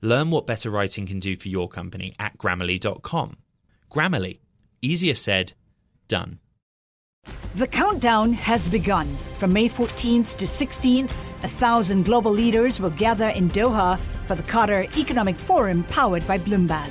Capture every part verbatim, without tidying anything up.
Learn what better writing can do for your company at Grammarly dot com. Grammarly. Easier said, done. The countdown has begun. From May fourteenth to sixteenth, a thousand global leaders will gather in Doha for the Qatar Economic Forum powered by Bloomberg.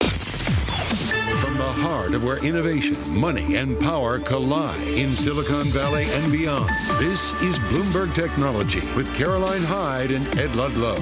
From the heart of where innovation, money, and power collide in Silicon Valley and beyond, this is Bloomberg Technology with Caroline Hyde and Ed Ludlow.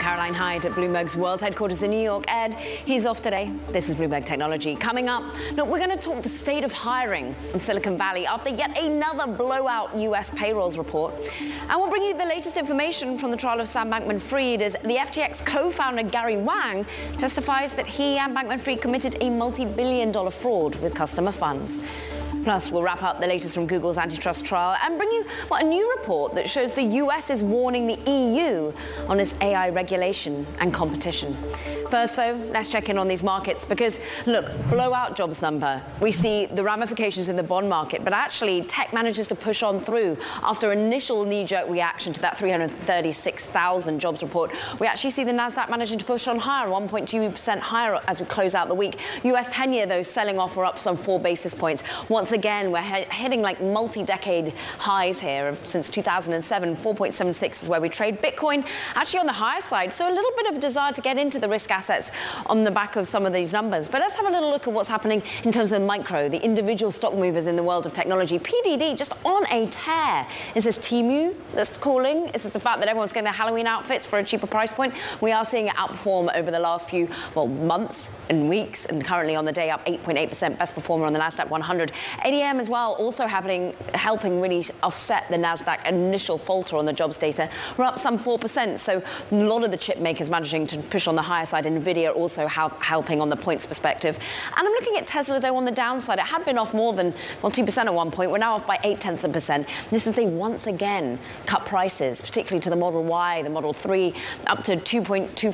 Caroline Hyde at Bloomberg's World Headquarters in New York. Ed, he's off today. This is Bloomberg Technology. Coming up, look, we're going to talk the state of hiring in Silicon Valley after yet another blowout U S payrolls report. And we'll bring you the latest information from the trial of Sam Bankman-Fried as the F T X co-founder Gary Wang testifies that he and Bankman-Fried committed a multi-billion dollar fraud with customer funds. Plus, we'll wrap up the latest from Google's antitrust trial and bring you well, a new report that shows the U S is warning the E U on its A I regulation and competition. First, though, let's check in on these markets because, look, blowout jobs number. We see the ramifications in the bond market, but actually tech manages to push on through after initial knee-jerk reaction to that three hundred thirty-six thousand jobs report. We actually see the NASDAQ managing to push on higher, one point two percent higher as we close out the week. U S ten-year, though, selling off or up some four basis points. Once again, we're he- hitting like multi-decade highs here since two thousand seven. four point seven six is where we trade. Bitcoin actually on the higher side, so a little bit of a desire to get into the risk assets on the back of some of these numbers. But let's have a little look at what's happening in terms of the micro, the individual stock movers in the world of technology. P D D just on a tear. Is this Temu that's calling? Is this the fact that everyone's getting their Halloween outfits for a cheaper price point? We are seeing it outperform over the last few well months and weeks, and currently on the day up eight point eight percent, best performer on the NASDAQ one hundred. A D M as well, also happening, helping really offset the NASDAQ initial falter on the jobs data. We're up some four percent, so a lot of the chip makers managing to push on the higher side. NVIDIA also help, helping on the points perspective. And I'm looking at Tesla, though, on the downside. It had been off more than, well, two percent at one point. We're now off by eight tenths of a percent. This is they once again cut prices, particularly to the Model Y, the Model three, up to two thousand two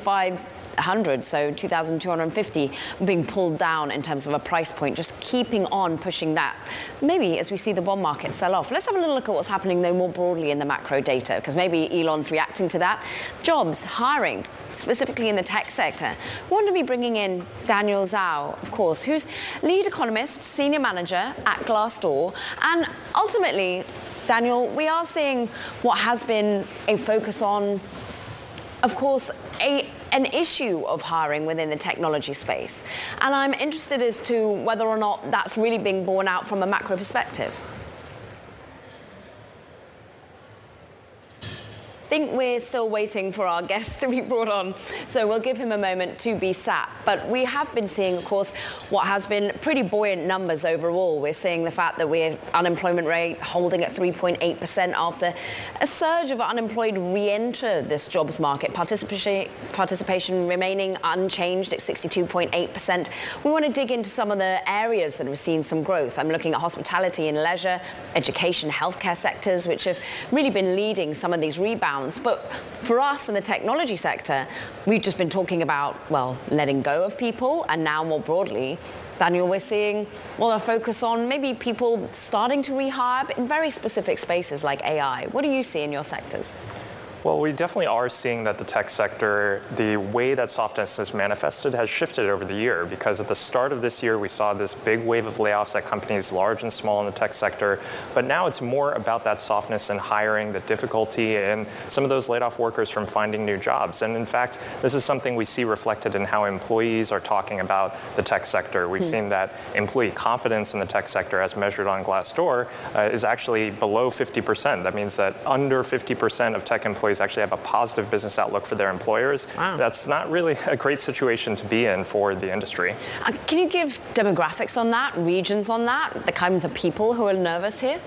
hundred fifty, so two thousand two hundred fifty being pulled down in terms of a price point, just keeping on pushing that. Maybe as we see the bond market sell off. Let's have a little look at what's happening, though, more broadly in the macro data, because maybe Elon's reacting to that. Jobs, hiring, specifically in the tech sector. We want to be bringing in Daniel Zhao, of course, who's lead economist, senior manager at Glassdoor, and ultimately, Daniel, we are seeing what has been a focus on, of course, a an issue of hiring within the technology space. And I'm interested as to whether or not that's really being borne out from a macro perspective. I think we're still waiting for our guest to be brought on, so we'll give him a moment to be sat. But we have been seeing, of course, what has been pretty buoyant numbers overall. We're seeing the fact that we're unemployment rate holding at three point eight percent after a surge of unemployed re-enter this jobs market. Participation, participation remaining unchanged at sixty-two point eight percent. We want to dig into some of the areas that have seen some growth. I'm looking at hospitality and leisure, education, healthcare sectors, which have really been leading some of these rebounds. But for us in the technology sector, we've just been talking about, well, letting go of people. And now more broadly, Daniel, we're seeing, well, a focus on maybe people starting to rehire in very specific spaces like A I. What do you see in your sectors? Well, we definitely are seeing that the tech sector, the way that softness is manifested has shifted over the year, because at the start of this year, we saw this big wave of layoffs at companies large and small in the tech sector. But now it's more about that softness in hiring, the difficulty, and some of those laid off workers from finding new jobs. And in fact, this is something we see reflected in how employees are talking about the tech sector. We've mm-hmm. seen that employee confidence in the tech sector, as measured on Glassdoor, uh, is actually below fifty percent. That means that under fifty percent of tech employees actually have a positive business outlook for their employers. Wow. That's not really a great situation to be in for the industry. Uh, can you give demographics on that, regions on that, the kinds of people who are nervous here?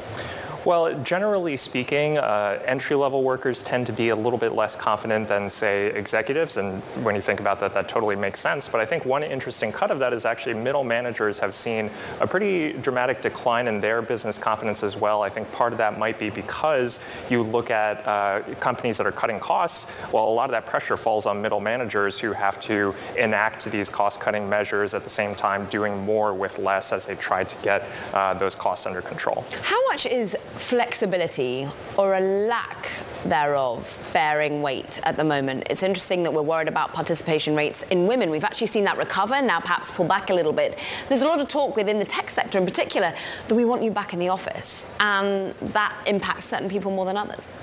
Well, generally speaking, uh, entry-level workers tend to be a little bit less confident than, say, executives. And when you think about that, that totally makes sense. But I think one interesting cut of that is actually middle managers have seen a pretty dramatic decline in their business confidence as well. I think part of that might be because you look at uh, companies that are cutting costs. Well, a lot of that pressure falls on middle managers who have to enact these cost-cutting measures at the same time doing more with less as they try to get uh, those costs under control. How much is flexibility or a lack thereof bearing weight at the moment? It's interesting that we're worried about participation rates in women. We've actually seen that recover, now perhaps pull back a little bit. There's a lot of talk within the tech sector in particular that we want you back in the office, and that impacts certain people more than others.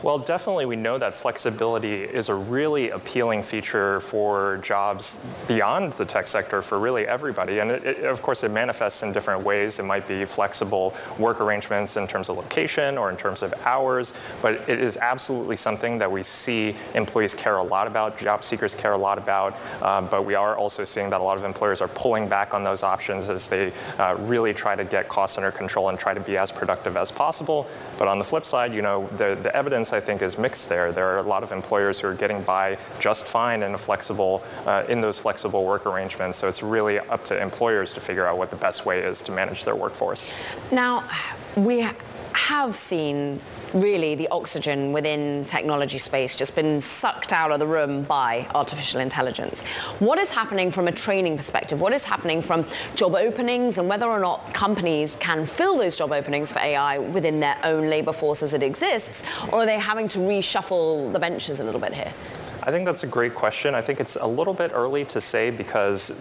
Well, definitely we know that flexibility is a really appealing feature for jobs beyond the tech sector for really everybody. And it, it, of course, it manifests in different ways. It might be flexible work arrangements in terms of location or in terms of hours. But it is absolutely something that we see employees care a lot about, job seekers care a lot about. Um, but we are also seeing that a lot of employers are pulling back on those options as they uh, really try to get costs under control and try to be as productive as possible. But on the flip side, you know, the, the evidence I think is mixed there. There are a lot of employers who are getting by just fine in a flexible, uh, in those flexible work arrangements. So it's really up to employers to figure out what the best way is to manage their workforce. Now, we ha- have seen really the oxygen within technology space just been sucked out of the room by artificial intelligence. What is happening from a training perspective? What is happening from job openings and whether or not companies can fill those job openings for A I within their own labor force as it exists? Or are they having to reshuffle the benches a little bit here? I think that's a great question. I think it's a little bit early to say because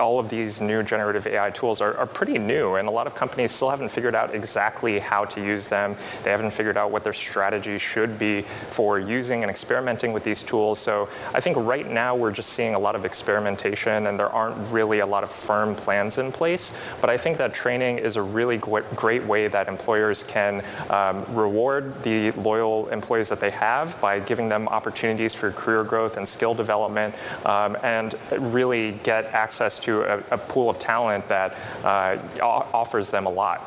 all of these new generative A I tools are, are pretty new, and a lot of companies still haven't figured out exactly how to use them. They haven't figured out what their strategy should be for using and experimenting with these tools. So I think right now we're just seeing a lot of experimentation, and there aren't really a lot of firm plans in place. But I think that training is a really great way that employers can um, reward the loyal employees that they have by giving them opportunities for career growth and skill development, um, and really get access to to a, a pool of talent that uh, offers them a lot.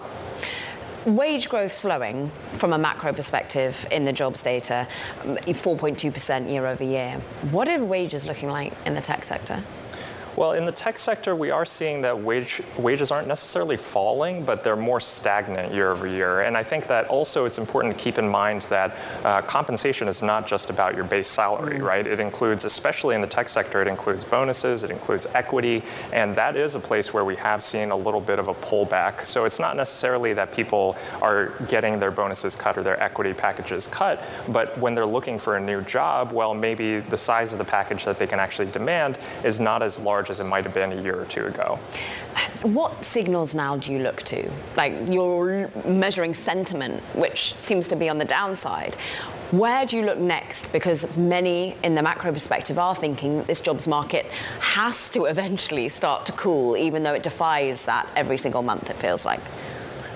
Wage growth slowing from a macro perspective in the jobs data, four point two percent year over year. What are wages looking like in the tech sector? Well, in the tech sector, we are seeing that wage, wages aren't necessarily falling, but they're more stagnant year over year. And I think that also it's important to keep in mind that uh, compensation is not just about your base salary, right? It includes, especially in the tech sector, it includes bonuses, it includes equity, and that is a place where we have seen a little bit of a pullback. So it's not necessarily that people are getting their bonuses cut or their equity packages cut, but when they're looking for a new job, well, maybe the size of the package that they can actually demand is not as large as it might have been a year or two ago. What signals now do you look to? Like, you're measuring sentiment, which seems to be on the downside. Where do you look next? Because many in the macro perspective are thinking that this jobs market has to eventually start to cool, even though it defies that every single month, it feels like.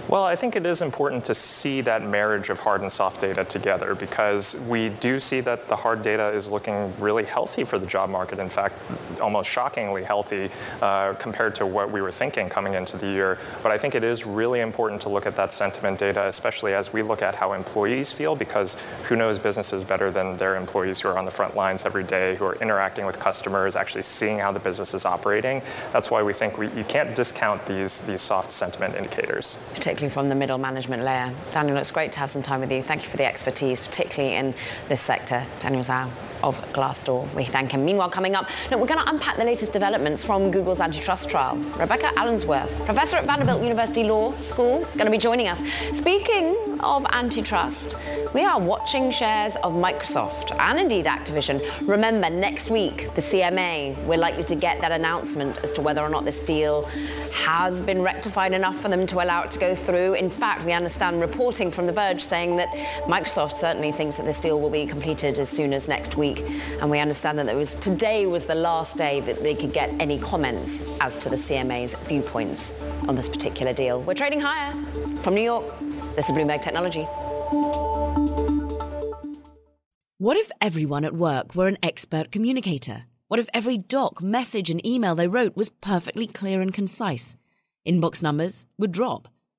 Well, I think it is important to see that marriage of hard and soft data together, because we do see that the hard data is looking really healthy for the job market. In fact, almost shockingly healthy uh, compared to what we were thinking coming into the year. But I think it is really important to look at that sentiment data, especially as we look at how employees feel, because who knows businesses better than their employees who are on the front lines every day, who are interacting with customers, actually seeing how the business is operating. That's why we think we, you can't discount these, these soft sentiment indicators. Particularly from the middle management layer. Daniel, it's great to have some time with you. Thank you for the expertise, particularly in this sector. Daniel Zhao. of Glassdoor. We thank him. Meanwhile, coming up, look, we're going to unpack the latest developments from Google's antitrust trial. Rebecca Allensworth, professor at Vanderbilt University Law School, going to be joining us. Speaking of antitrust, we are watching shares of Microsoft and indeed Activision. Remember, next week, the C M A, we're likely to get that announcement as to whether or not this deal has been rectified enough for them to allow it to go through. In fact, we understand reporting from The Verge saying that Microsoft certainly thinks that this deal will be completed as soon as next week. And we understand that there was, today was the last day that they could get any comments as to the C M A's viewpoints on this particular deal. We're trading higher from New York. This is Bloomberg Technology. What if everyone at work were an expert communicator? What if every doc, message and email they wrote was perfectly clear and concise? Inbox numbers would drop,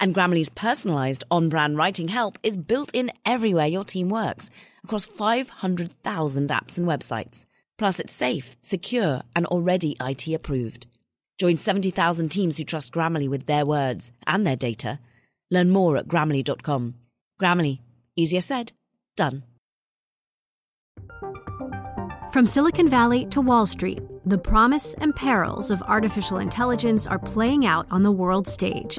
And Grammarly's personalized on-brand writing help is built in everywhere your team works, across five hundred thousand apps and websites. Plus, it's safe, secure, and already I T approved. Join seventy thousand teams who trust Grammarly with their words and their data. Learn more at Grammarly dot com. Grammarly. Easier said, done. From Silicon Valley to Wall Street, the promise and perils of artificial intelligence are playing out on the world stage.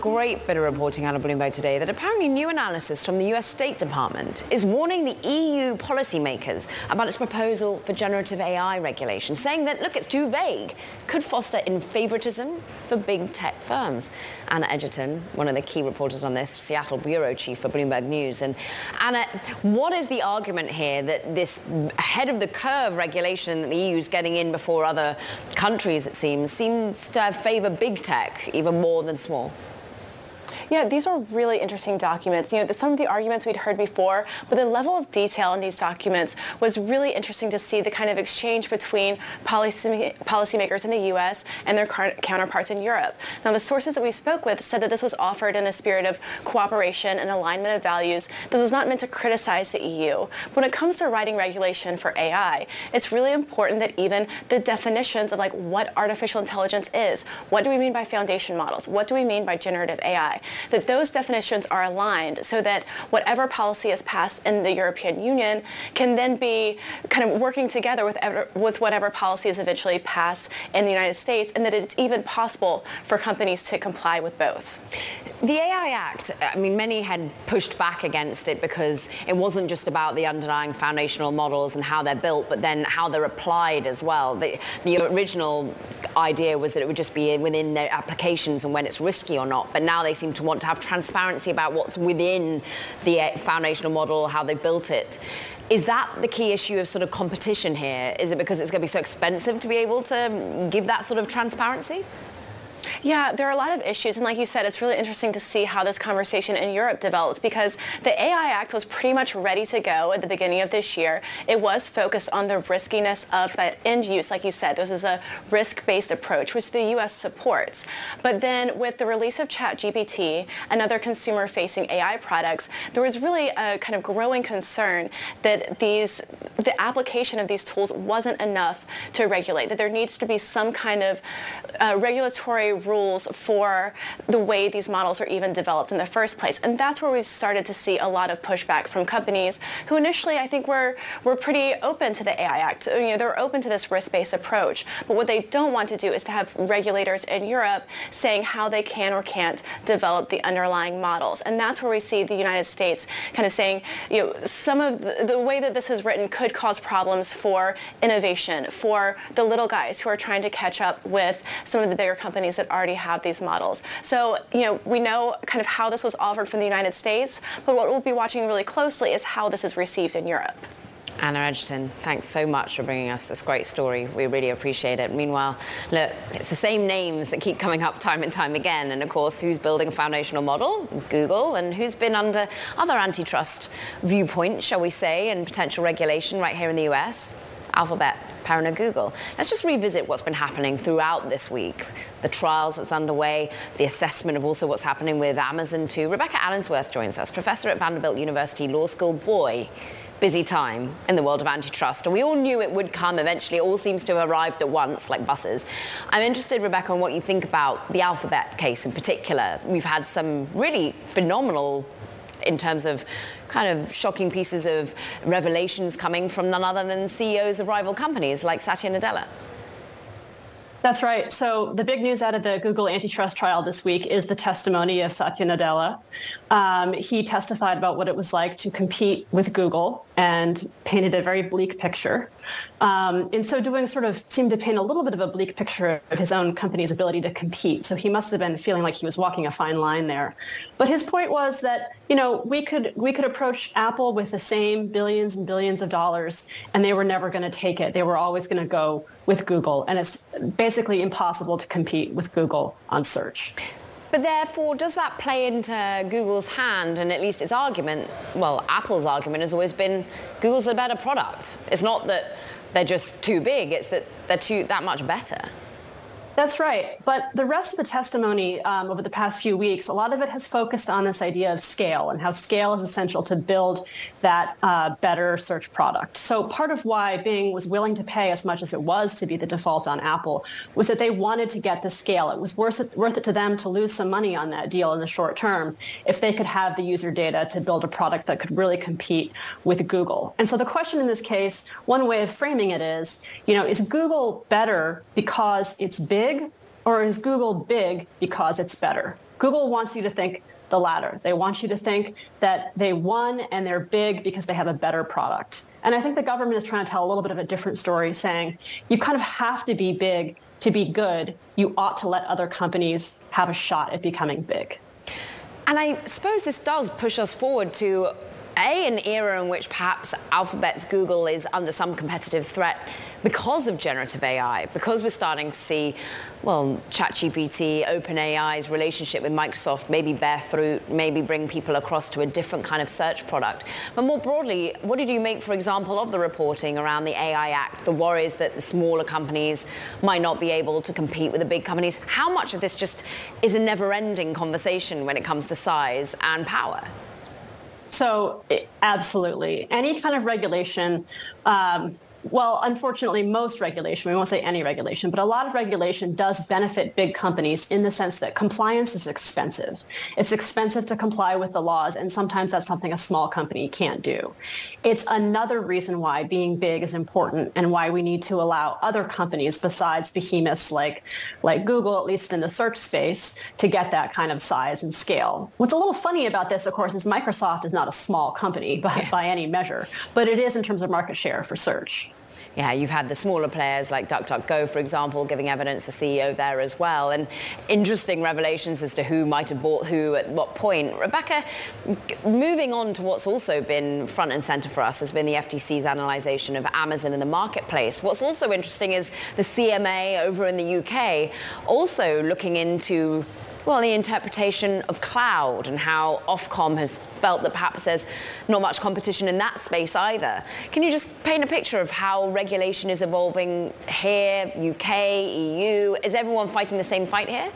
Great bit of reporting out of Bloomberg today that apparently new analysis from the U S State Department is warning the E U policymakers about its proposal for generative A I regulation, saying that, look, it's too vague, could foster in favoritism for big tech firms. Anna Edgerton, one of the key reporters on this, Seattle bureau chief for Bloomberg News. And Anna, what is the argument here that this ahead-of-the-curve regulation that the E U is getting in before other countries, it seems, seems to favor big tech even more than small? Yeah, these are really interesting documents. You know, some of the arguments we'd heard before, but the level of detail in these documents was really interesting to see the kind of exchange between policy, policymakers in the U S and their car- counterparts in Europe. Now, the sources that we spoke with said that this was offered in a spirit of cooperation and alignment of values. This was not meant to criticize the E U. But when it comes to writing regulation for A I, it's really important that even the definitions of like what artificial intelligence is, what do we mean by foundation models, what do we mean by generative A I, that those definitions are aligned so that whatever policy is passed in the European Union can then be kind of working together with ever, with whatever policy is eventually passed in the United States, and that it's even possible for companies to comply with both. The A I Act, I mean, many had pushed back against it because it wasn't just about the underlying foundational models and how they're built, but then how they're applied as well. The, the original idea was that it would just be within their applications and when it's risky or not, but now they seem to want to have transparency about what's within the foundational model, how they built it. Is that the key issue of sort of competition here? Is it because it's going to be so expensive to be able to give that sort of transparency? Yeah, there are a lot of issues, and like you said, it's really interesting to see how this conversation in Europe develops, because the A I Act was pretty much ready to go at the beginning of this year. It was focused on the riskiness of that end use. Like you said, this is a risk-based approach, which the U S supports. But then with the release of ChatGPT and other consumer-facing A I products, there was really a kind of growing concern that these, the application of these tools wasn't enough to regulate, that there needs to be some kind of uh, regulatory rule rules for the way these models are even developed in the first place. And that's where we started to see a lot of pushback from companies who initially, I think, were, were pretty open to the A I Act. You know, they were open to this risk-based approach. But what they don't want to do is to have regulators in Europe saying how they can or can't develop the underlying models. And that's where we see the United States kind of saying, you know, some of the, the way that this is written could cause problems for innovation, for the little guys who are trying to catch up with some of the bigger companies that already have these models. So, you know, we know kind of how this was offered from the United States, but what we'll be watching really closely is how this is received in Europe. Anna Edgerton, thanks so much for bringing us this great story. We really appreciate it. Meanwhile, look, it's the same names that keep coming up time and time again. And of course, who's building a foundational model? Google. And who's been under other antitrust viewpoint, shall we say, and potential regulation right here in the U S? Alphabet, Parent Google. Let's just revisit what's been happening throughout this week. The trials that's underway, the assessment of also what's happening with Amazon too. Rebecca Allensworth joins us, professor at Vanderbilt University Law School. Boy, busy time in the world of antitrust, and we all knew it would come eventually. It all seems to have arrived at once, like buses. I'm interested, Rebecca, on what you think about the Alphabet case in particular. We've had some really phenomenal, in terms of kind of shocking pieces of revelations coming from none other than C E Os of rival companies like Satya Nadella. That's right. So the big news out of the Google antitrust trial this week is the testimony of Satya Nadella. Um, he testified about what it was like to compete with Google and painted a very bleak picture. Um, in so doing, sort of seemed to paint a little bit of a bleak picture of his own company's ability to compete. So he must have been feeling like he was walking a fine line there. But his point was that, you know, we could we could approach Apple with the same billions and billions of dollars, and they were never going to take it. They were always going to go with Google, and it's basically impossible to compete with Google on search. But therefore, does that play into Google's hand, and at least its argument? Well, Apple's argument has always been Google's a better product. It's not that they're just too big, it's that they're too that much better. That's right. But the rest of the testimony um, over the past few weeks, a lot of it has focused on this idea of scale and how scale is essential to build that uh, better search product. So part of why Bing was willing to pay as much as it was to be the default on Apple was that they wanted to get the scale. It was worth it, worth it to them to lose some money on that deal in the short term if they could have the user data to build a product that could really compete with Google. And so the question in this case, one way of framing it is, you know, is Google better because it's big? Big, or is Google big because it's better? Google wants you to think the latter. They want you to think that they won and they're big because they have a better product. And I think the government is trying to tell a little bit of a different story, saying you kind of have to be big to be good. You ought to let other companies have a shot at becoming big. And I suppose this does push us forward to, A, an era in which perhaps Alphabet's Google is under some competitive threat because of generative A I, because we're starting to see, well, ChatGPT, OpenAI's relationship with Microsoft maybe bear fruit, maybe bring people across to a different kind of search product. But more broadly, what did you make, for example, of the reporting around the A I Act, the worries that the smaller companies might not be able to compete with the big companies? How much of this just is a never-ending conversation when it comes to size and power? So absolutely. Any kind of regulation, um, well, unfortunately, most regulation, we won't say any regulation, but a lot of regulation does benefit big companies in the sense that compliance is expensive. It's expensive to comply with the laws, and sometimes that's something a small company can't do. It's another reason why being big is important and why we need to allow other companies besides behemoths like, like Google, at least in the search space, to get that kind of size and scale. What's a little funny about this, of course, is Microsoft is not a small company by, yeah. by any measure, but it is in terms of market share for search. Yeah, you've had the smaller players like DuckDuckGo, for example, giving evidence, the C E O there as well, and interesting revelations as to who might have bought who at what point. Rebecca, moving on to what's also been front and center for us has been the F T C's analyzation of Amazon in the marketplace. What's also interesting is the C M A over in the U K also looking into, well, the interpretation of cloud and how Ofcom has felt that perhaps there's not much competition in that space either. Can you just paint a picture of how regulation is evolving here, U K, E U? Is everyone fighting the same fight here?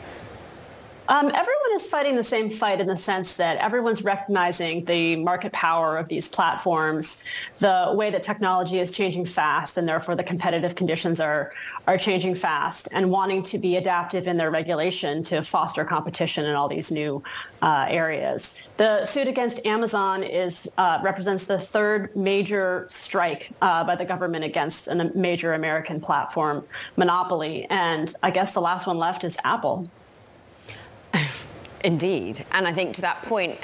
Um, everyone is fighting the same fight in the sense that everyone's recognizing the market power of these platforms, the way that technology is changing fast, and therefore the competitive conditions are, are changing fast, and wanting to be adaptive in their regulation to foster competition in all these new uh, areas. The suit against Amazon is uh, represents the third major strike uh, by the government against a major American platform monopoly. And I guess the last one left is Apple. Indeed. And I think to that point,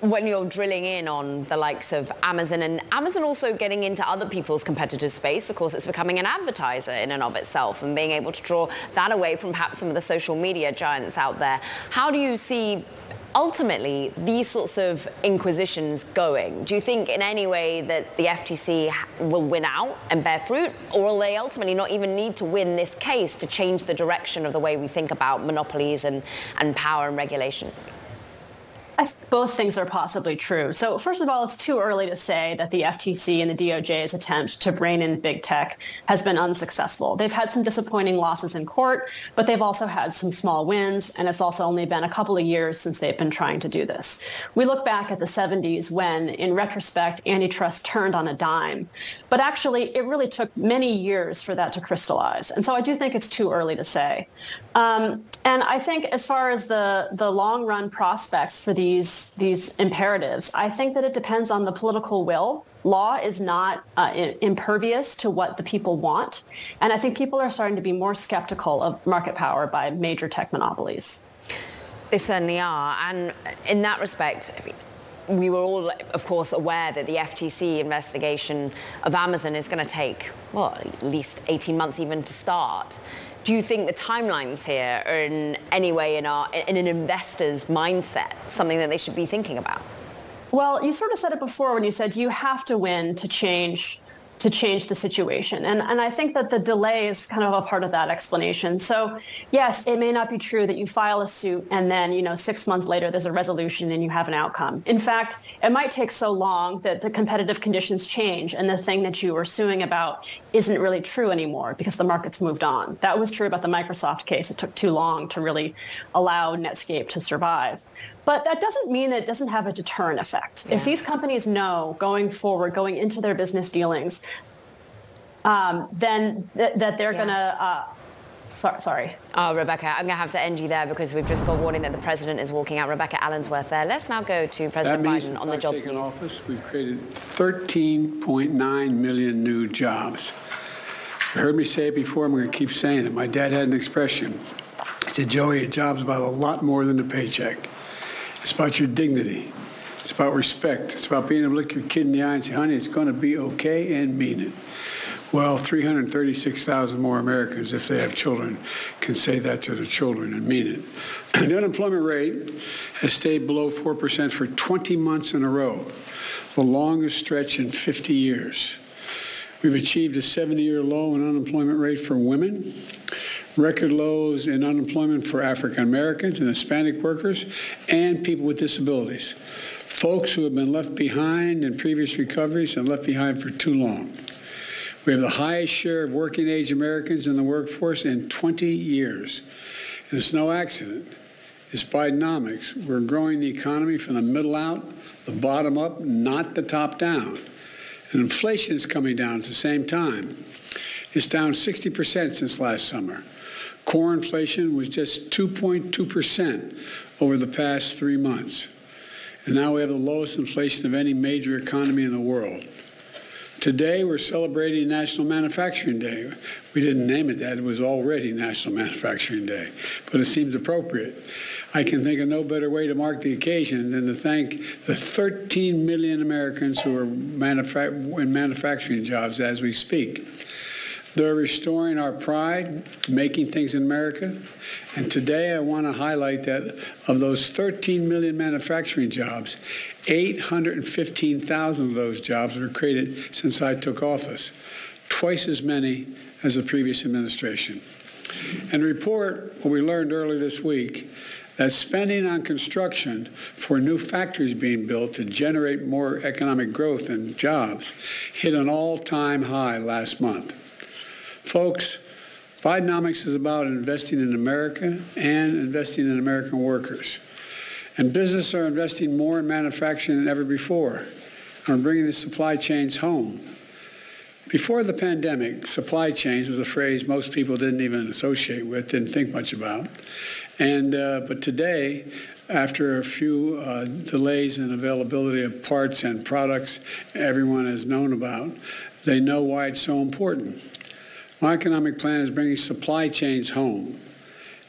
when you're drilling in on the likes of Amazon and Amazon also getting into other people's competitive space, of course, it's becoming an advertiser in and of itself and being able to draw that away from perhaps some of the social media giants out there. How do you see ultimately these sorts of inquisitions going? Do you think in any way that the F T C will win out and bear fruit, or will they ultimately not even need to win this case to change the direction of the way we think about monopolies and, and power and regulation? I think both things are possibly true. So first of all, it's too early to say that the F T C and the D O J's attempt to rein in big tech has been unsuccessful. They've had some disappointing losses in court, but they've also had some small wins, and it's also only been a couple of years since they've been trying to do this. We look back at the seventies when, in retrospect, antitrust turned on a dime. But actually, it really took many years for that to crystallize. And so I do think it's too early to say. Um, and I think as far as the, the long-run prospects for the These, these imperatives, I think that it depends on the political will. Law is not uh, impervious to what the people want. And I think people are starting to be more skeptical of market power by major tech monopolies. They certainly are. And in that respect, I mean, we were all, of course, aware that the F T C investigation of Amazon is going to take, well, at least eighteen months even to start. Do you think the timelines here are in any way in, our, in an investor's mindset, something that they should be thinking about? Well, you sort of said it before when you said you have to win to change to change the situation. And, and I think that the delay is kind of a part of that explanation. So, yes, it may not be true that you file a suit and then, you know, six months later there's a resolution and you have an outcome. In fact, it might take so long that the competitive conditions change and the thing that you were suing about isn't really true anymore because the market's moved on. That was true about the Microsoft case. It took too long to really allow Netscape to survive. But that doesn't mean that it doesn't have a deterrent effect. Yeah. If these companies know going forward, going into their business dealings, um, then th- that they're yeah. going to... Uh, so- sorry. Oh, Rebecca, I'm going to have to end you there because we've just got warning that the president is walking out. Rebecca Allensworth there. Let's now go to President Biden on the jobs news. Office, we've created thirteen point nine million new jobs. You heard me say it before. I'm going to keep saying it. My dad had an expression. He said, Joey, a job's about a lot more than a paycheck. It's about your dignity. It's about respect. It's about being able to look your kid in the eye and say, honey, it's going to be okay, and mean it. Well, three hundred thirty-six thousand more Americans, if they have children, can say that to their children and mean it. And the unemployment rate has stayed below four percent for twenty months in a row, the longest stretch in fifty years. We've achieved a seventy-year low in unemployment rate for women, record lows in unemployment for African Americans and Hispanic workers and people with disabilities, folks who have been left behind in previous recoveries and left behind for too long. We have the highest share of working age Americans in the workforce in twenty years. And it's no accident. It's Bidenomics. We're growing the economy from the middle out, the bottom up, not the top down. And inflation is coming down at the same time. It's down sixty percent since last summer. Core inflation was just two point two percent over the past three months. And now we have the lowest inflation of any major economy in the world. Today, we're celebrating National Manufacturing Day. We didn't name it that. It was already National Manufacturing Day, but it seems appropriate. I can think of no better way to mark the occasion than to thank the thirteen million Americans who are manufa- in manufacturing jobs as we speak. They're restoring our pride, making things in America. And today I want to highlight that of those thirteen million manufacturing jobs, eight hundred fifteen thousand of those jobs were created since I took office, twice as many as the previous administration. And report what we learned earlier this week, that spending on construction for new factories being built to generate more economic growth and jobs hit an all-time high last month. Folks, Bidenomics is about investing in America and investing in American workers. And businesses are investing more in manufacturing than ever before. We're bringing the supply chains home. Before the pandemic, supply chains was a phrase most people didn't even associate with, didn't think much about. And, uh, but today, after a few uh, delays in availability of parts and products everyone has known about, they know why it's so important. My economic plan is bringing supply chains home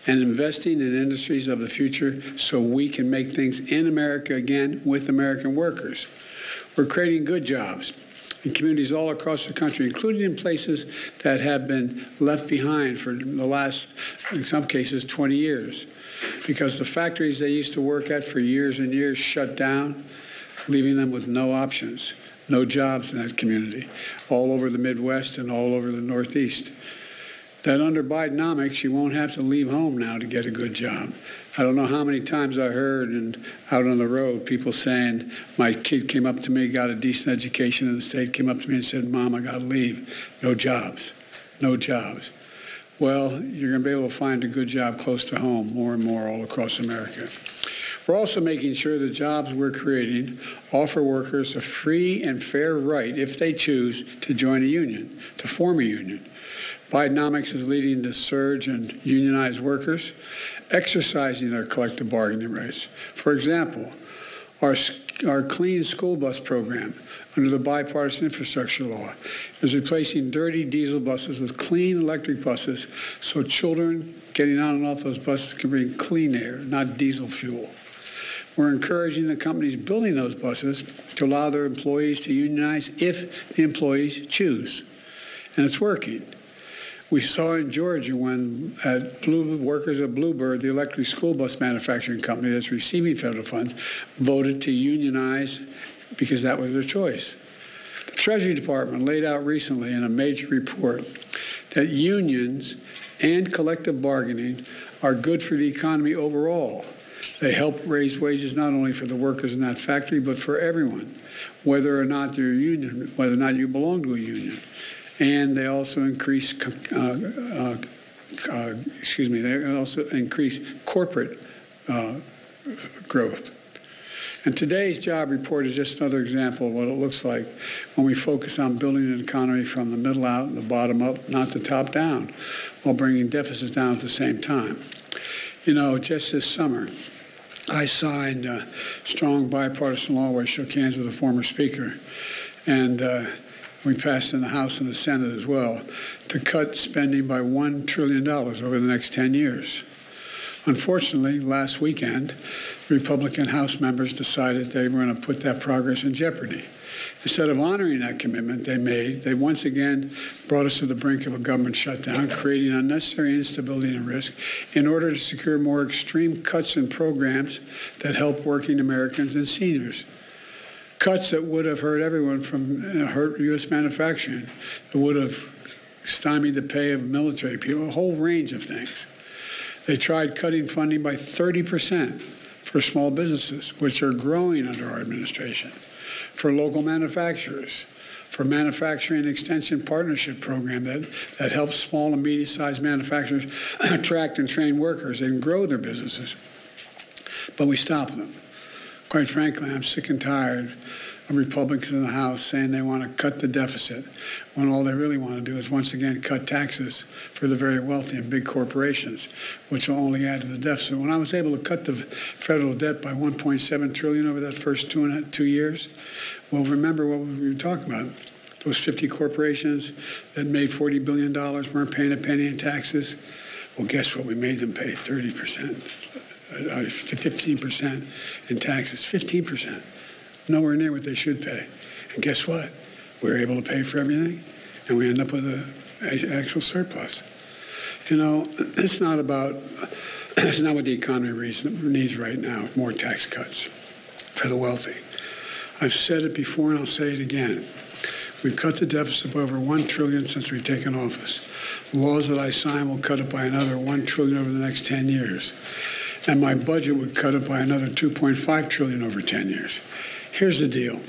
and investing in industries of the future so we can make things in America again with American workers. We're creating good jobs in communities all across the country, including in places that have been left behind for the last, in some cases, twenty years, because the factories they used to work at for years and years shut down, leaving them with no options, no jobs in that community, all over the Midwest and all over the Northeast. That under Bidenomics, you won't have to leave home now to get a good job. I don't know how many times I heard and out on the road people saying, my kid came up to me, got a decent education in the state, came up to me and said, Mom, I got to leave. No jobs. No jobs. Well, you're going to be able to find a good job close to home more and more all across America. We're also making sure the jobs we're creating offer workers a free and fair right, if they choose, to join a union, to form a union. Bidenomics is leading to surge in unionized workers exercising their collective bargaining rights. For example, our, our clean school bus program under the bipartisan infrastructure law is replacing dirty diesel buses with clean electric buses so children getting on and off those buses can breathe clean air, not diesel fuel. We're encouraging the companies building those buses to allow their employees to unionize if the employees choose. And it's working. We saw in Georgia when at Blue, workers at Bluebird, the electric school bus manufacturing company that's receiving federal funds, voted to unionize because that was their choice. The Treasury Department laid out recently in a major report that unions and collective bargaining are good for the economy overall. They help raise wages not only for the workers in that factory, but for everyone, whether or not they're union, whether or not you belong to a union. And they also increase, uh, uh, uh, excuse me, they also increase corporate uh, growth. And today's job report is just another example of what it looks like when we focus on building an economy from the middle out and the bottom up, not the top down, while bringing deficits down at the same time. You know, just this summer, I signed a strong bipartisan law where I shook hands with a former speaker. And uh, we passed in the House and the Senate as well, to cut spending by one trillion dollars over the next ten years. Unfortunately, last weekend, Republican House members decided they were going to put that progress in jeopardy. Instead of honoring that commitment they made, they once again brought us to the brink of a government shutdown, creating unnecessary instability and risk in order to secure more extreme cuts in programs that help working Americans and seniors. Cuts that would have hurt everyone from uh, hurt U S manufacturing, that would have stymied the pay of military people, a whole range of things. They tried cutting funding by thirty percent for small businesses, which are growing under our administration, for local manufacturers, for manufacturing extension partnership program that, that helps small and medium-sized manufacturers attract and train workers and grow their businesses. But we stopped them. Quite frankly, I'm sick and tired of Republicans in the House saying they want to cut the deficit when all they really want to do is once again cut taxes for the very wealthy and big corporations, which will only add to the deficit. When I was able to cut the federal debt by one point seven trillion dollars over that first two, and a, two years, well, remember what we were talking about. Those fifty corporations that made forty billion dollars weren't paying a penny in taxes. Well, guess what? We made them pay thirty percent. fifteen percent in taxes, fifteen percent, nowhere near what they should pay. And guess what? We're able to pay for everything, and we end up with an actual surplus. You know, it's not about, it's not what the economy needs right now, more tax cuts for the wealthy. I've said it before, and I'll say it again. We've cut the deficit by over one trillion dollars since we've taken office. The laws that I sign will cut it by another one trillion dollars over the next ten years. And my budget would cut it by another two point five trillion dollars over ten years. Here's the deal.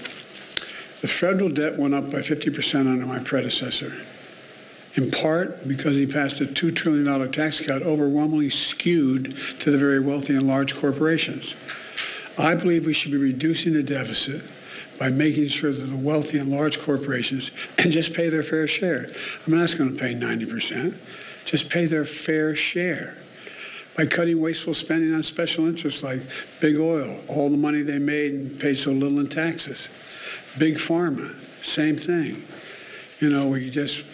The federal debt went up by fifty percent under my predecessor. in part because he passed a two trillion dollars tax cut overwhelmingly skewed to the very wealthy and large corporations. I believe we should be reducing the deficit by making sure that the wealthy and large corporations and just pay their fair share. I'm not going to pay ninety percent. Just pay their fair share. By cutting wasteful spending on special interests like big oil, all the money they made and paid so little in taxes. Big pharma, same thing. You know, we just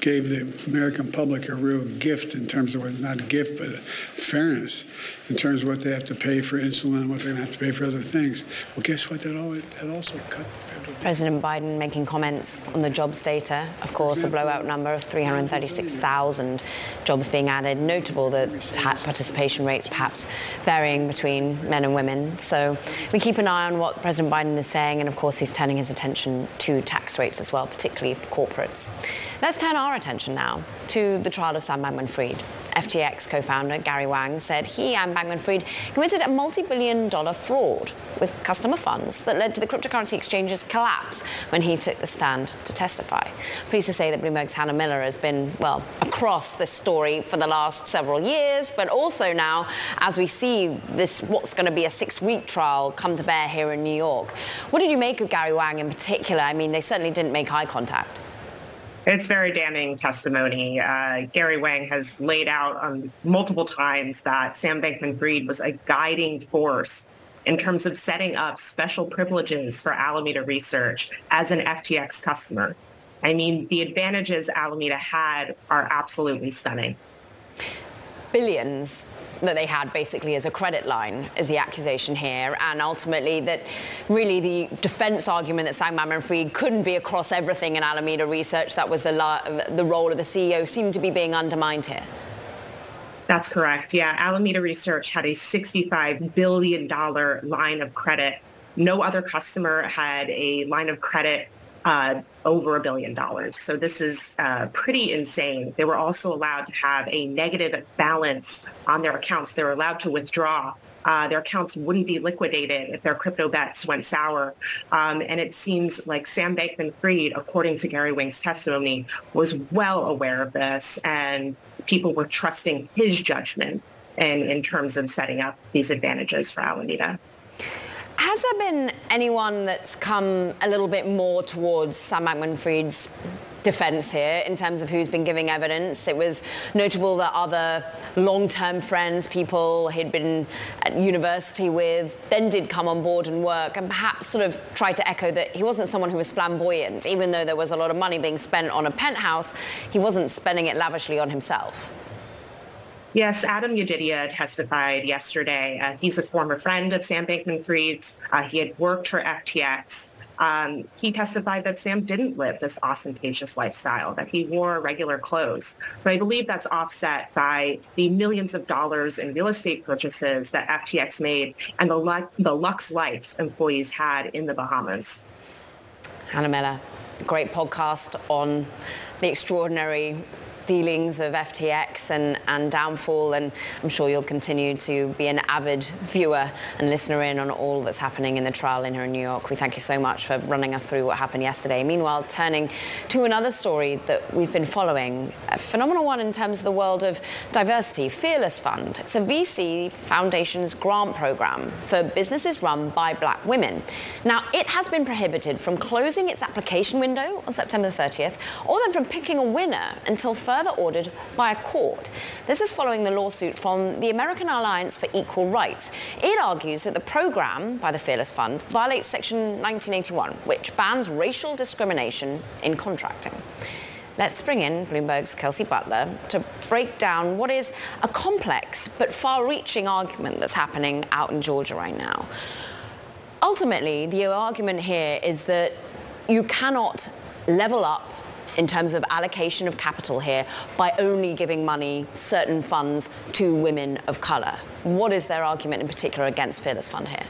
gave the American public a real gift in terms of, what, not a gift, but a fairness in terms of what they have to pay for insulin and what they're going to have to pay for other things. Well, guess what? That, always, that also cut the federal... President Biden making comments on the jobs data. Of course, example, a blowout number of three hundred thirty-six thousand jobs being added. Notable that participation rates perhaps varying between men and women. So we keep an eye on what President Biden is saying. And, of course, he's turning his attention to tax rates as well, particularly for corporate. Let's turn our attention now to the trial of Sam Bankman-Fried. F T X co-founder Gary Wang said he and Bankman-Fried committed a multi-billion dollar fraud with customer funds that led to the cryptocurrency exchange's collapse when he took the stand to testify. Pleased to say that Bloomberg's Hannah Miller has been, well, across this story for the last several years, but also now as we see this, what's going to be a six-week trial come to bear here in New York. What did you make of Gary Wang in particular? I mean, they certainly didn't make eye contact. It's very damning testimony. Uh, Gary Wang has laid out um, multiple times that Sam Bankman-Fried was a guiding force in terms of setting up special privileges for Alameda Research as an F T X customer. I mean, the advantages Alameda had are absolutely stunning. Billions that they had basically as a credit line is the accusation here, and ultimately that really the defense argument that Sam Bankman-Fried couldn't be across everything in Alameda Research, that was the, la- the role of the C E O, seemed to be being undermined here. That's correct. Yeah, Alameda Research had a sixty-five billion dollars line of credit. No other customer had a line of credit uh, over a billion dollars. So this is uh, pretty insane. They were also allowed to have a negative balance on their accounts. They were allowed to withdraw. Uh, their accounts wouldn't be liquidated if their crypto bets went sour. Um, and it seems like Sam Bankman-Fried, according to Gary Wang's testimony, was well aware of this, and people were trusting his judgment in, in terms of setting up these advantages for Alameda. Has there been anyone that's come a little bit more towards Sam Bankman-Fried's defense here in terms of who's been giving evidence? It was notable that other long-term friends, people he'd been at university with, then did come on board and work and perhaps sort of tried to echo that he wasn't someone who was flamboyant. Even though there was a lot of money being spent on a penthouse, he wasn't spending it lavishly on himself. Yes, Adam Yedidia testified yesterday. Uh, he's a former friend of Sam Bankman-Fried's. Uh, he had worked for F T X. Um, he testified that Sam didn't live this ostentatious lifestyle, that he wore regular clothes. But I believe that's offset by the millions of dollars in real estate purchases that F T X made and the, lu- the Lux Life employees had in the Bahamas. Hannah Miller, great podcast on the extraordinary dealings of F T X and, and downfall, and I'm sure you'll continue to be an avid viewer and listener in on all that's happening in the trial in here in New York. We thank you so much for running us through what happened yesterday. Meanwhile, turning to another story that we've been following, a phenomenal one in terms of the world of diversity, Fearless Fund. It's a V C foundation's grant program for businesses run by black women. Now, it has been prohibited from closing its application window on September the thirtieth, or then from picking a winner until further ordered by a court. This is following the lawsuit from the American Alliance for Equal Rights. It argues that the program by the Fearless Fund violates Section nineteen eighty-one, which bans racial discrimination in contracting. Let's bring in Bloomberg's Kelsey Butler to break down what is a complex but far-reaching argument that's happening out in Georgia right now. Ultimately, the argument here is that you cannot level up in terms of allocation of capital here by only giving money, certain funds, to women of color. What is their argument in particular against Fearless Fund here?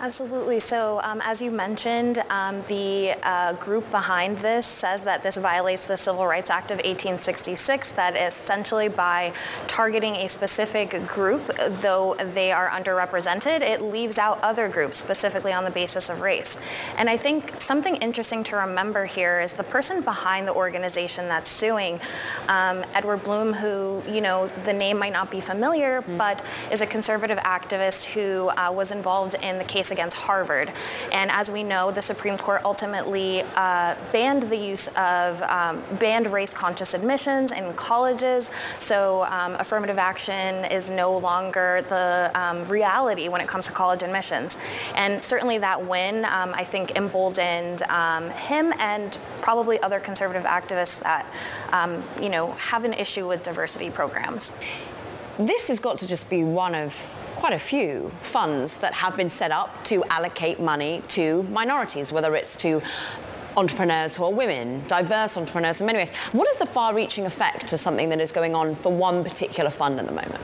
Absolutely. So um, as you mentioned, um, the uh, group behind this says that this violates the Civil Rights Act of eighteen sixty-six, that essentially by targeting a specific group, though they are underrepresented, it leaves out other groups, specifically on the basis of race. And I think something interesting to remember here is the person behind the organization that's suing, um, Edward Bloom, who, you know, the name might not be familiar, mm. but is a conservative activist who uh, was involved in the case against Harvard. And as we know, the Supreme Court ultimately uh, banned the use of, um, banned race-conscious admissions in colleges. So um, affirmative action is no longer the um, reality when it comes to college admissions. And certainly that win, um, I think, emboldened um, him and probably other conservative activists that, um, you know, have an issue with diversity programs. This has got to just be one of quite a few funds that have been set up to allocate money to minorities, whether it's to entrepreneurs who are women, diverse entrepreneurs in many ways. What is the far-reaching effect of something that is going on for one particular fund at the moment?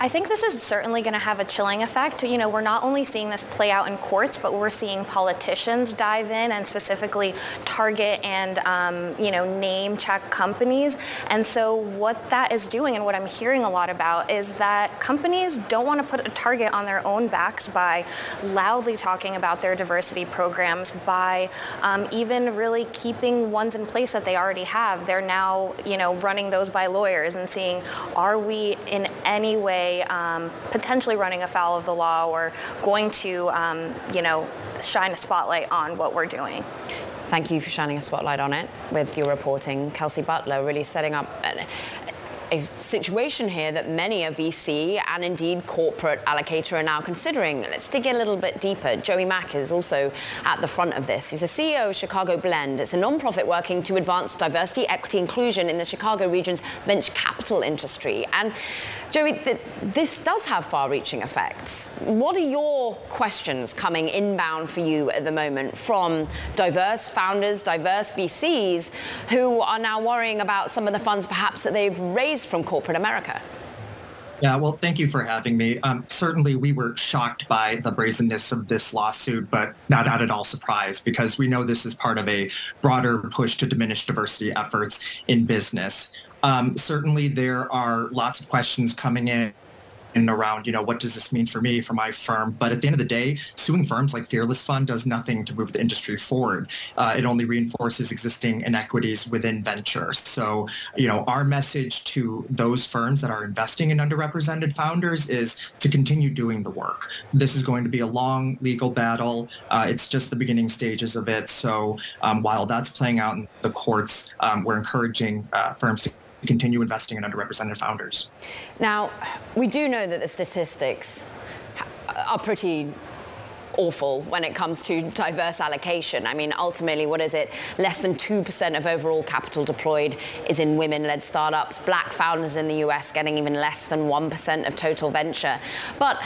I think this is certainly going to have a chilling effect. You know, we're not only seeing this play out in courts, but we're seeing politicians dive in and specifically target and, um, you know, name check companies. And so what that is doing and what I'm hearing a lot about is that companies don't want to put a target on their own backs by loudly talking about their diversity programs, by um, even really keeping ones in place that they already have. They're now, you know, running those by lawyers and seeing, are we in any way Um, potentially running afoul of the law or going to, um, you know, shine a spotlight on what we're doing. Thank you for shining a spotlight on it with your reporting. Kelsey Butler really setting up a, a situation here that many a V C and indeed corporate allocator are now considering. Let's dig in a little bit deeper. Joey Mack is also at the front of this. He's the C E O of Chicago Blend. It's a nonprofit working to advance diversity, equity, inclusion in the Chicago region's venture capital industry. And Joey, th- this does have far-reaching effects. What are your questions coming inbound for you at the moment from diverse founders, diverse V Cs who are now worrying about some of the funds perhaps that they've raised from corporate America? Yeah, well, thank you for having me. Um, certainly, we were shocked by the brazenness of this lawsuit, but not, not at all surprised, because we know this is part of a broader push to diminish diversity efforts in business. Um, certainly, there are lots of questions coming in and around, you know, what does this mean for me, for my firm? But at the end of the day, suing firms like Fearless Fund does nothing to move the industry forward. Uh, it only reinforces existing inequities within venture. So, you know, our message to those firms that are investing in underrepresented founders is to continue doing the work. This is going to be a long legal battle. Uh, it's just the beginning stages of it. So um, while that's playing out in the courts, um, we're encouraging uh, firms to continue investing in underrepresented founders. Now, we do know that the statistics are pretty awful when it comes to diverse allocation. I mean, ultimately, what is it? Less than two percent of overall capital deployed is in women-led startups. Black founders in the U S getting even less than one percent of total venture. But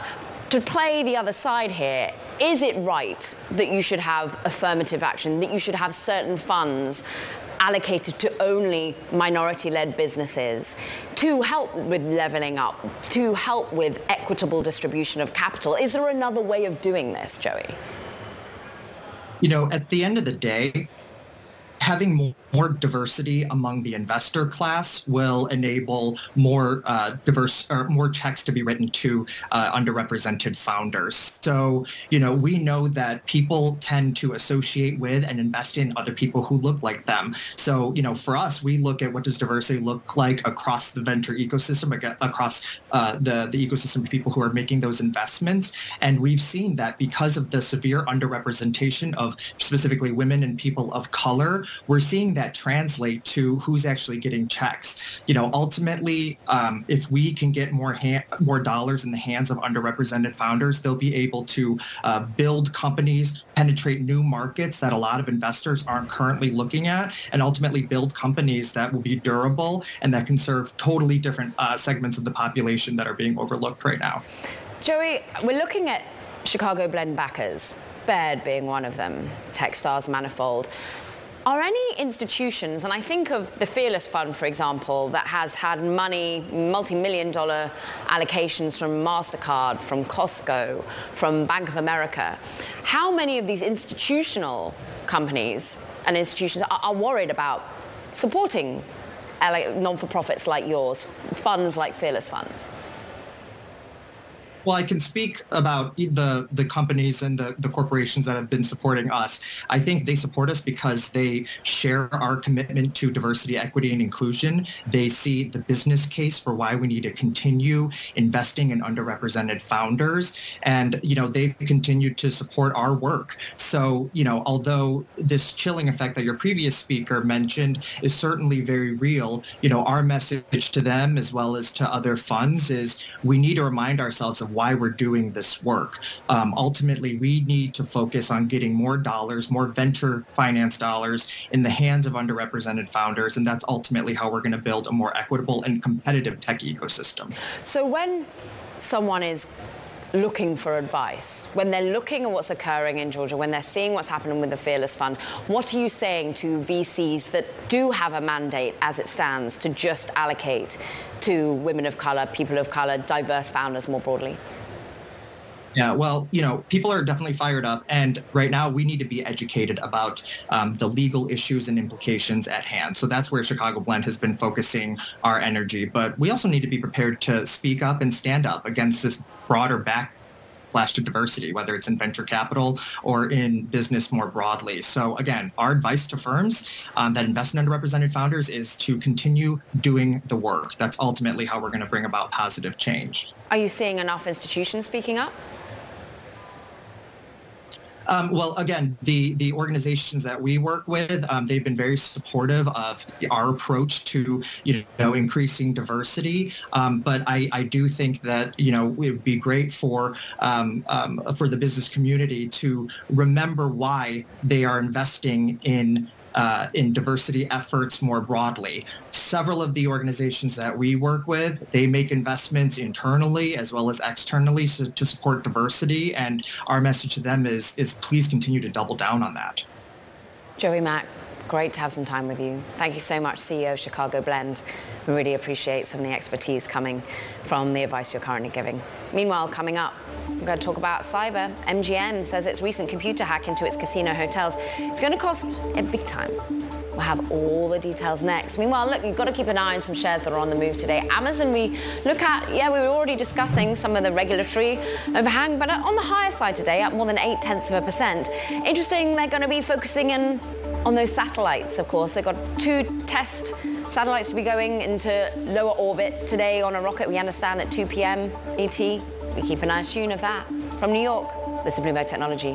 to play the other side here, is it right that you should have affirmative action, that you should have certain funds allocated to only minority-led businesses to help with leveling up, to help with equitable distribution of capital? Is there another way of doing this, Joey? You know, at the end of the day, having more diversity among the investor class will enable more uh, diverse or more checks to be written to uh, underrepresented founders. So, you know, we know that people tend to associate with and invest in other people who look like them. So, you know, for us, we look at what does diversity look like across the venture ecosystem, across uh, the, the ecosystem of people who are making those investments. And we've seen that because of the severe underrepresentation of specifically women and people of color, we're seeing that translate to who's actually getting checks. You know, ultimately, um, if we can get more ha- more dollars in the hands of underrepresented founders, they'll be able to uh, build companies, penetrate new markets that a lot of investors aren't currently looking at, and ultimately build companies that will be durable and that can serve totally different uh, segments of the population that are being overlooked right now. Joey, we're looking at Chicago Blend backers, Baird being one of them, Techstars, Manifold. Are any institutions, and I think of the Fearless Fund, for example, that has had money, multi-million dollar allocations from MasterCard, from Costco, from Bank of America, how many of these institutional companies and institutions are, are worried about supporting non-for-profits like yours, funds like Fearless Funds? Well, I can speak about the, the companies and the, the corporations that have been supporting us. I think they support us because they share our commitment to diversity, equity, and inclusion. They see the business case for why we need to continue investing in underrepresented founders. And, you know, they've continued to support our work. So, you know, although this chilling effect that your previous speaker mentioned is certainly very real, you know, our message to them as well as to other funds is we need to remind ourselves of why we're doing this work. Um, ultimately, we need to focus on getting more dollars, more venture finance dollars in the hands of underrepresented founders. And that's ultimately how we're going to build a more equitable and competitive tech ecosystem. So when someone is looking for advice, when they're looking at what's occurring in Georgia, when they're seeing what's happening with the Fearless Fund, what are you saying to V Cs that do have a mandate as it stands to just allocate to women of color, people of color, diverse founders more broadly? Yeah, well, you know, people are definitely fired up. And right now we need to be educated about um, the legal issues and implications at hand. So that's where Chicago Blend has been focusing our energy. But we also need to be prepared to speak up and stand up against this broader back. Flash to diversity, whether it's in venture capital or in business more broadly. So again, our advice to firms um, that invest in underrepresented founders is to continue doing the work. That's ultimately how we're going to bring about positive change. Are you seeing enough institutions speaking up? Um, well, again, the, the organizations that we work with, um, they've been very supportive of our approach to, you know, increasing diversity. Um, but I, I do think that, you know, it would be great for um, um, for the business community to remember why they are investing in Uh, in diversity efforts more broadly. Several of the organizations that we work with, they make investments internally as well as externally so, to support diversity. And our message to them is, is please continue to double down on that. Joey Mack, great to have some time with you. Thank you so much, C E O of Chicago Blend. We really appreciate some of the expertise coming from the advice you're currently giving. Meanwhile, coming up, we're going to talk about cyber. M G M says its recent computer hack into its casino hotels is going to cost it big time. We'll have all the details next. Meanwhile, look, you've got to keep an eye on some shares that are on the move today. Amazon, we look at, yeah, we were already discussing some of the regulatory overhang, but on the higher side today, up more than eight tenths of a percent. Interesting, they're going to be focusing in on those satellites, of course. They've got two test satellites to be going into lower orbit today on a rocket, we understand, at two p.m. E T. We keep an eye tune of that. From New York, this is Bloomberg Technology.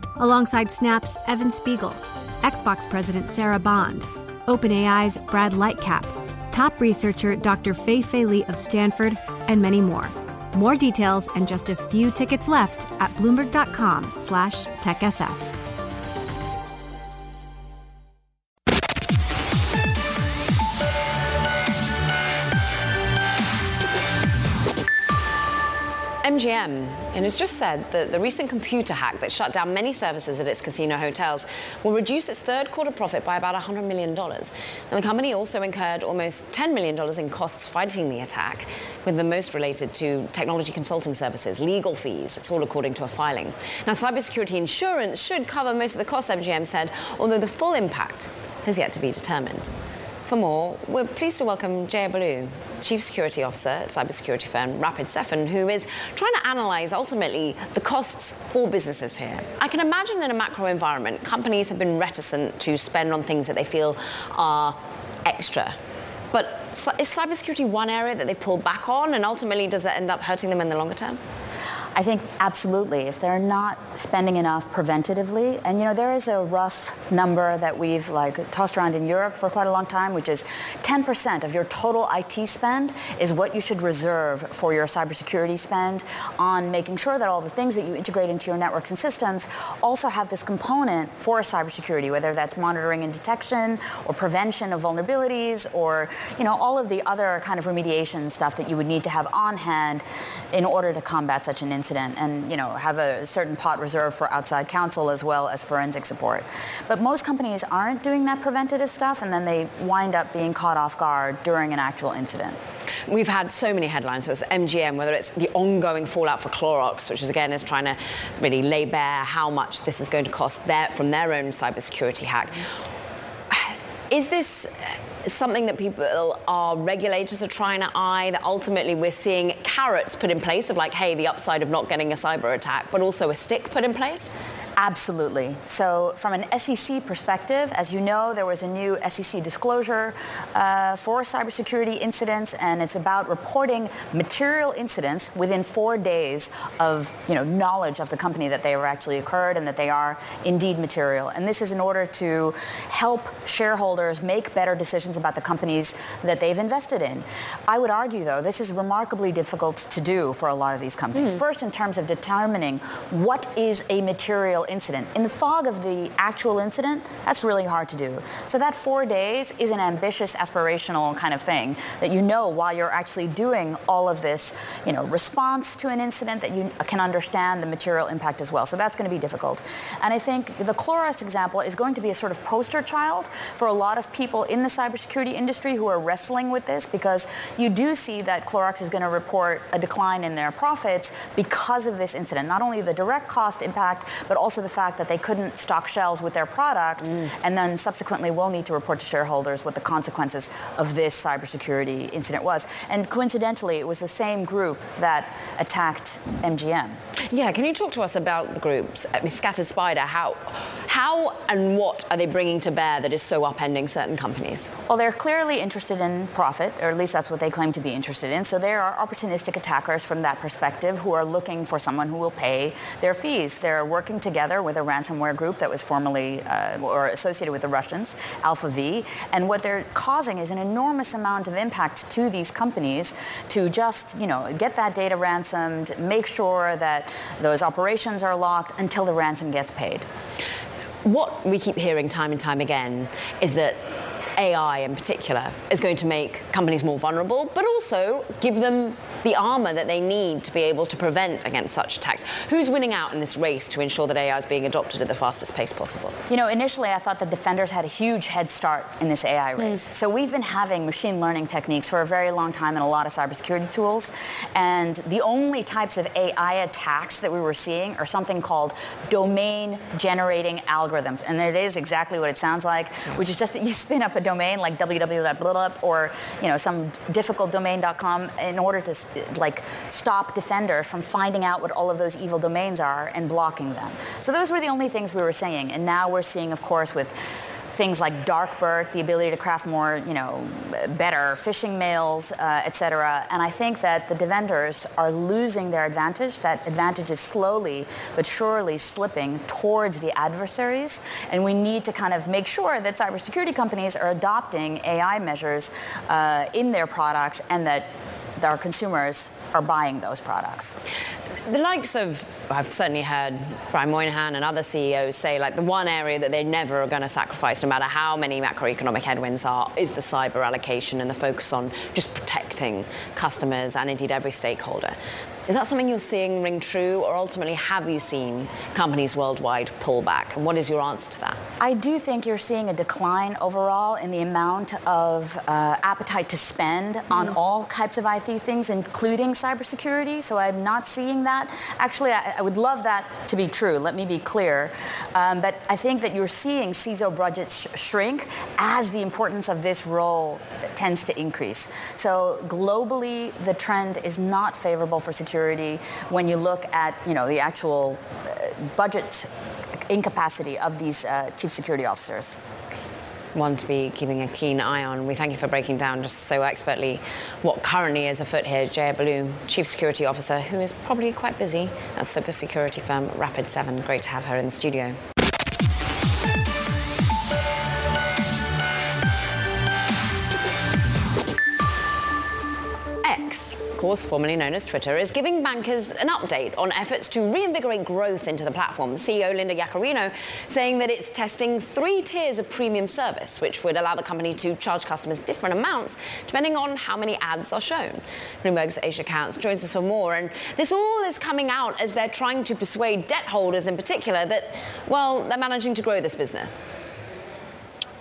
alongside Snap's Evan Spiegel, Xbox President Sarah Bond, OpenAI's Brad Lightcap, top researcher Doctor Fei-Fei Li of Stanford, and many more. More details and just a few tickets left at Bloomberg dot com slash Tech S F. M G M and has just said that the recent computer hack that shut down many services at its casino hotels will reduce its third quarter profit by about one hundred million dollars. And the company also incurred almost ten million dollars in costs fighting the attack, with the most related to technology consulting services, legal fees. It's all according to a filing. Now, cybersecurity insurance should cover most of the costs, M G M said, although the full impact has yet to be determined. For more, we're pleased to welcome Jaya Balu, Chief Security Officer at cybersecurity firm Rapid seven, who is trying to analyze, ultimately, the costs for businesses here. I can imagine in a macro environment, companies have been reticent to spend on things that they feel are extra. But is cybersecurity one area that they've pulled back on, and ultimately does that end up hurting them in the longer term? I think absolutely. If they're not spending enough preventatively, and you know, there is a rough number that we've like tossed around in Europe for quite a long time, which is ten percent of your total I T spend is what you should reserve for your cybersecurity spend on making sure that all the things that you integrate into your networks and systems also have this component for cybersecurity, whether that's monitoring and detection or prevention of vulnerabilities or, you know, all of the other kind of remediation stuff that you would need to have on hand in order to combat such an incident. Incident and, you know, have a certain pot reserved for outside counsel as well as forensic support. But most companies aren't doing that preventative stuff, and then they wind up being caught off guard during an actual incident. We've had so many headlines, whether it's M G M, whether it's the ongoing fallout for Clorox, which is, again, is trying to really lay bare how much this is going to cost their, from their own cybersecurity hack. Is this something that people, our regulators, are trying to eye, that ultimately we're seeing carrots put in place of like, hey, the upside of not getting a cyber attack, but also a stick put in place? Absolutely. So from an S E C perspective, as you know, there was a new S E C disclosure uh, for cybersecurity incidents, and it's about reporting material incidents within four days of, you know, knowledge of the company that they were actually occurred and that they are indeed material. And this is in order to help shareholders make better decisions about the companies that they've invested in. I would argue, though, this is remarkably difficult to do for a lot of these companies. Mm. First, in terms of determining what is a material incident. In the fog of the actual incident, that's really hard to do. So that four days is an ambitious, aspirational kind of thing that you know while you're actually doing all of this, you know, response to an incident, that you can understand the material impact as well. So that's going to be difficult. And I think the Clorox example is going to be a sort of poster child for a lot of people in the cybersecurity industry who are wrestling with this, because you do see that Clorox is going to report a decline in their profits because of this incident. Not only the direct cost impact, but also the fact that they couldn't stock shelves with their product, mm. and then subsequently will need to report to shareholders what the consequences of this cybersecurity incident was. And coincidentally, it was the same group that attacked M G M. Yeah, can you talk to us about the groups? I mean, Scattered Spider, how, how and what are they bringing to bear that is so upending certain companies? Well, they're clearly interested in profit, or at least that's what they claim to be interested in. So there are opportunistic attackers from that perspective who are looking for someone who will pay their fees. They're working to together with a ransomware group that was formerly uh, or associated with the Russians, Alpha-V, and what they're causing is an enormous amount of impact to these companies to just, you know, get that data ransomed, make sure that those operations are locked until the ransom gets paid. What we keep hearing time and time again is that A I in particular is going to make companies more vulnerable, but also give them the armor that they need to be able to prevent against such attacks. Who's winning out in this race to ensure that A I is being adopted at the fastest pace possible? You know, initially I thought that defenders had a huge head start in this A I race. Mm. So we've been having machine learning techniques for a very long time in a lot of cybersecurity tools, and the only types of A I attacks that we were seeing are something called domain-generating algorithms, and it is exactly what it sounds like, which is just that you spin up a domain like www or, you know, some difficult domain dot com in order to like stop defenders from finding out what all of those evil domains are and blocking them. So those were the only things we were saying, and now we're seeing, of course, with things like Darkbird, the ability to craft more, you know, better phishing mails, uh, et cetera. And I think that the defenders are losing their advantage. That advantage is slowly but surely slipping towards the adversaries. And we need to kind of make sure that cybersecurity companies are adopting A I measures uh, in their products, and that our consumers are buying those products. The likes of, I've certainly heard Brian Moynihan and other C E Os say, like, the one area that they never are going to sacrifice, no matter how many macroeconomic headwinds are, is the cyber allocation and the focus on just protecting customers and indeed every stakeholder. Is that something you're seeing ring true, or ultimately have you seen companies worldwide pull back? And what is your answer to that? I do think you're seeing a decline overall in the amount of uh, appetite to spend mm. on all types of I T things, including cybersecurity. So I'm not seeing that. Actually, I, I would love that to be true. Let me be clear. Um, but I think that you're seeing C I S O budgets sh- shrink as the importance of this role tends to increase. So globally, the trend is not favorable for security when you look at, you know, the actual uh, budget incapacity of these uh, chief security officers. One to be keeping a keen eye on. We thank you for breaking down just so expertly what currently is afoot here. Jaya Balloum, Chief Security Officer, who is probably quite busy at super security firm Rapid seven. Great to have her in the studio. X, of course, formerly known as Twitter, is giving bankers an update on efforts to reinvigorate growth into the platform. C E O Linda Yaccarino saying that it's testing three tiers of premium service, which would allow the company to charge customers different amounts depending on how many ads are shown. Bloomberg's Asia Counts joins us for more, and this all is coming out as they're trying to persuade debt holders in particular that, well, they're managing to grow this business.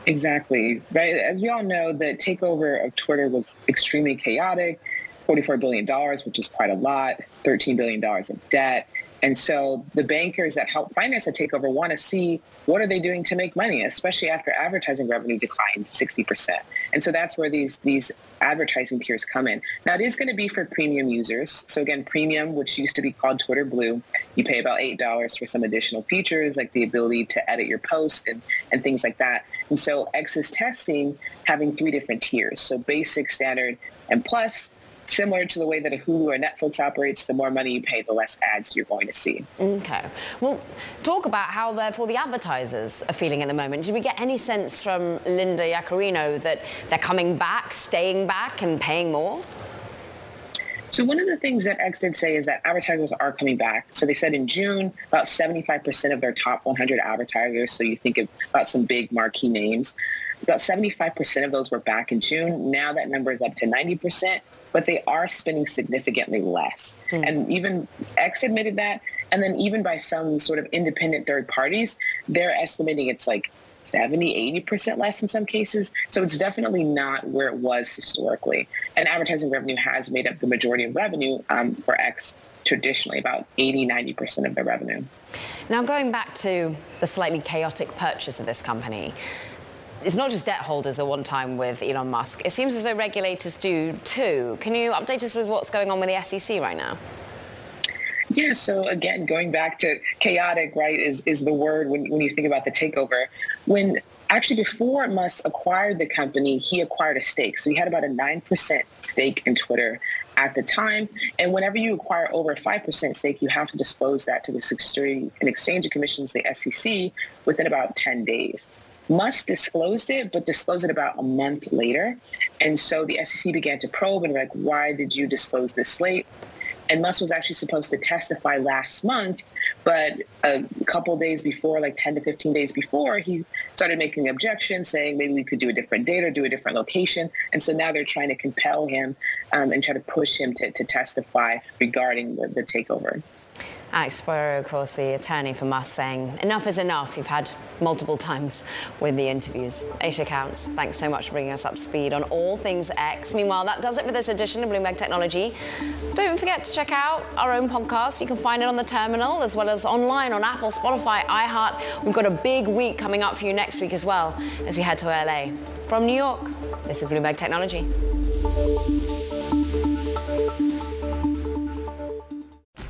Exactly. Right. As we all know, the takeover of Twitter was extremely chaotic. forty-four billion dollars, which is quite a lot, thirteen billion dollars of debt. And so the bankers that help finance a takeover want to see what are they doing to make money, especially after advertising revenue declined sixty percent. And so that's where these these advertising tiers come in. Now, it is going to be for premium users. So again, premium, which used to be called Twitter Blue, you pay about eight dollars for some additional features like the ability to edit your post and, and things like that. And so X is testing having three different tiers. So basic, standard, and plus. Similar to the way that a Hulu or Netflix operates, the more money you pay, the less ads you're going to see. Okay. Well, talk about how, therefore, the advertisers are feeling at the moment. Did we get any sense from Linda Yaccarino that they're coming back, staying back, and paying more? So one of the things that X did say is that advertisers are coming back. So they said in June, about seventy-five percent of their top one hundred advertisers, so you think about some big marquee names, about seventy-five percent of those were back in June. Now that number is up to ninety percent. But they are spending significantly less. Mm. And even X admitted that. And then even by some sort of independent third parties, they're estimating it's like seventy, eighty percent less in some cases. So it's definitely not where it was historically. And advertising revenue has made up the majority of revenue um, for X traditionally, about eighty, ninety percent of the revenue. Now, going back to the slightly chaotic purchase of this company, it's not just debt holders at one time with Elon Musk. It seems as though regulators do too. Can you update us with what's going on with the S E C right now? Yeah, so again, going back to chaotic, right, is, is the word when, when you think about the takeover. When actually before Musk acquired the company, he acquired a stake. So he had about a nine percent stake in Twitter at the time. And whenever you acquire over five percent stake, you have to disclose that to the Securities and Exchange Commission's, the S E C, within about ten days. Musk disclosed it, but disclosed it about a month later. And so the S E C began to probe and like, why did you disclose this late? And Musk was actually supposed to testify last month, but a couple days before, like ten to fifteen days before, he started making objections, saying maybe we could do a different date or do a different location. And so now they're trying to compel him um, and try to push him to, to testify regarding the, the takeover. Alex Boyer, of course, the attorney for Musk, saying enough is enough. You've had multiple times with the interviews. Asia Counts, thanks so much for bringing us up to speed on all things X. Meanwhile, that does it for this edition of Bloomberg Technology. Don't forget to check out our own podcast. You can find it on the terminal as well as online on Apple, Spotify, iHeart. We've got a big week coming up for you next week as well as we head to L A. From New York, this is Bloomberg Technology.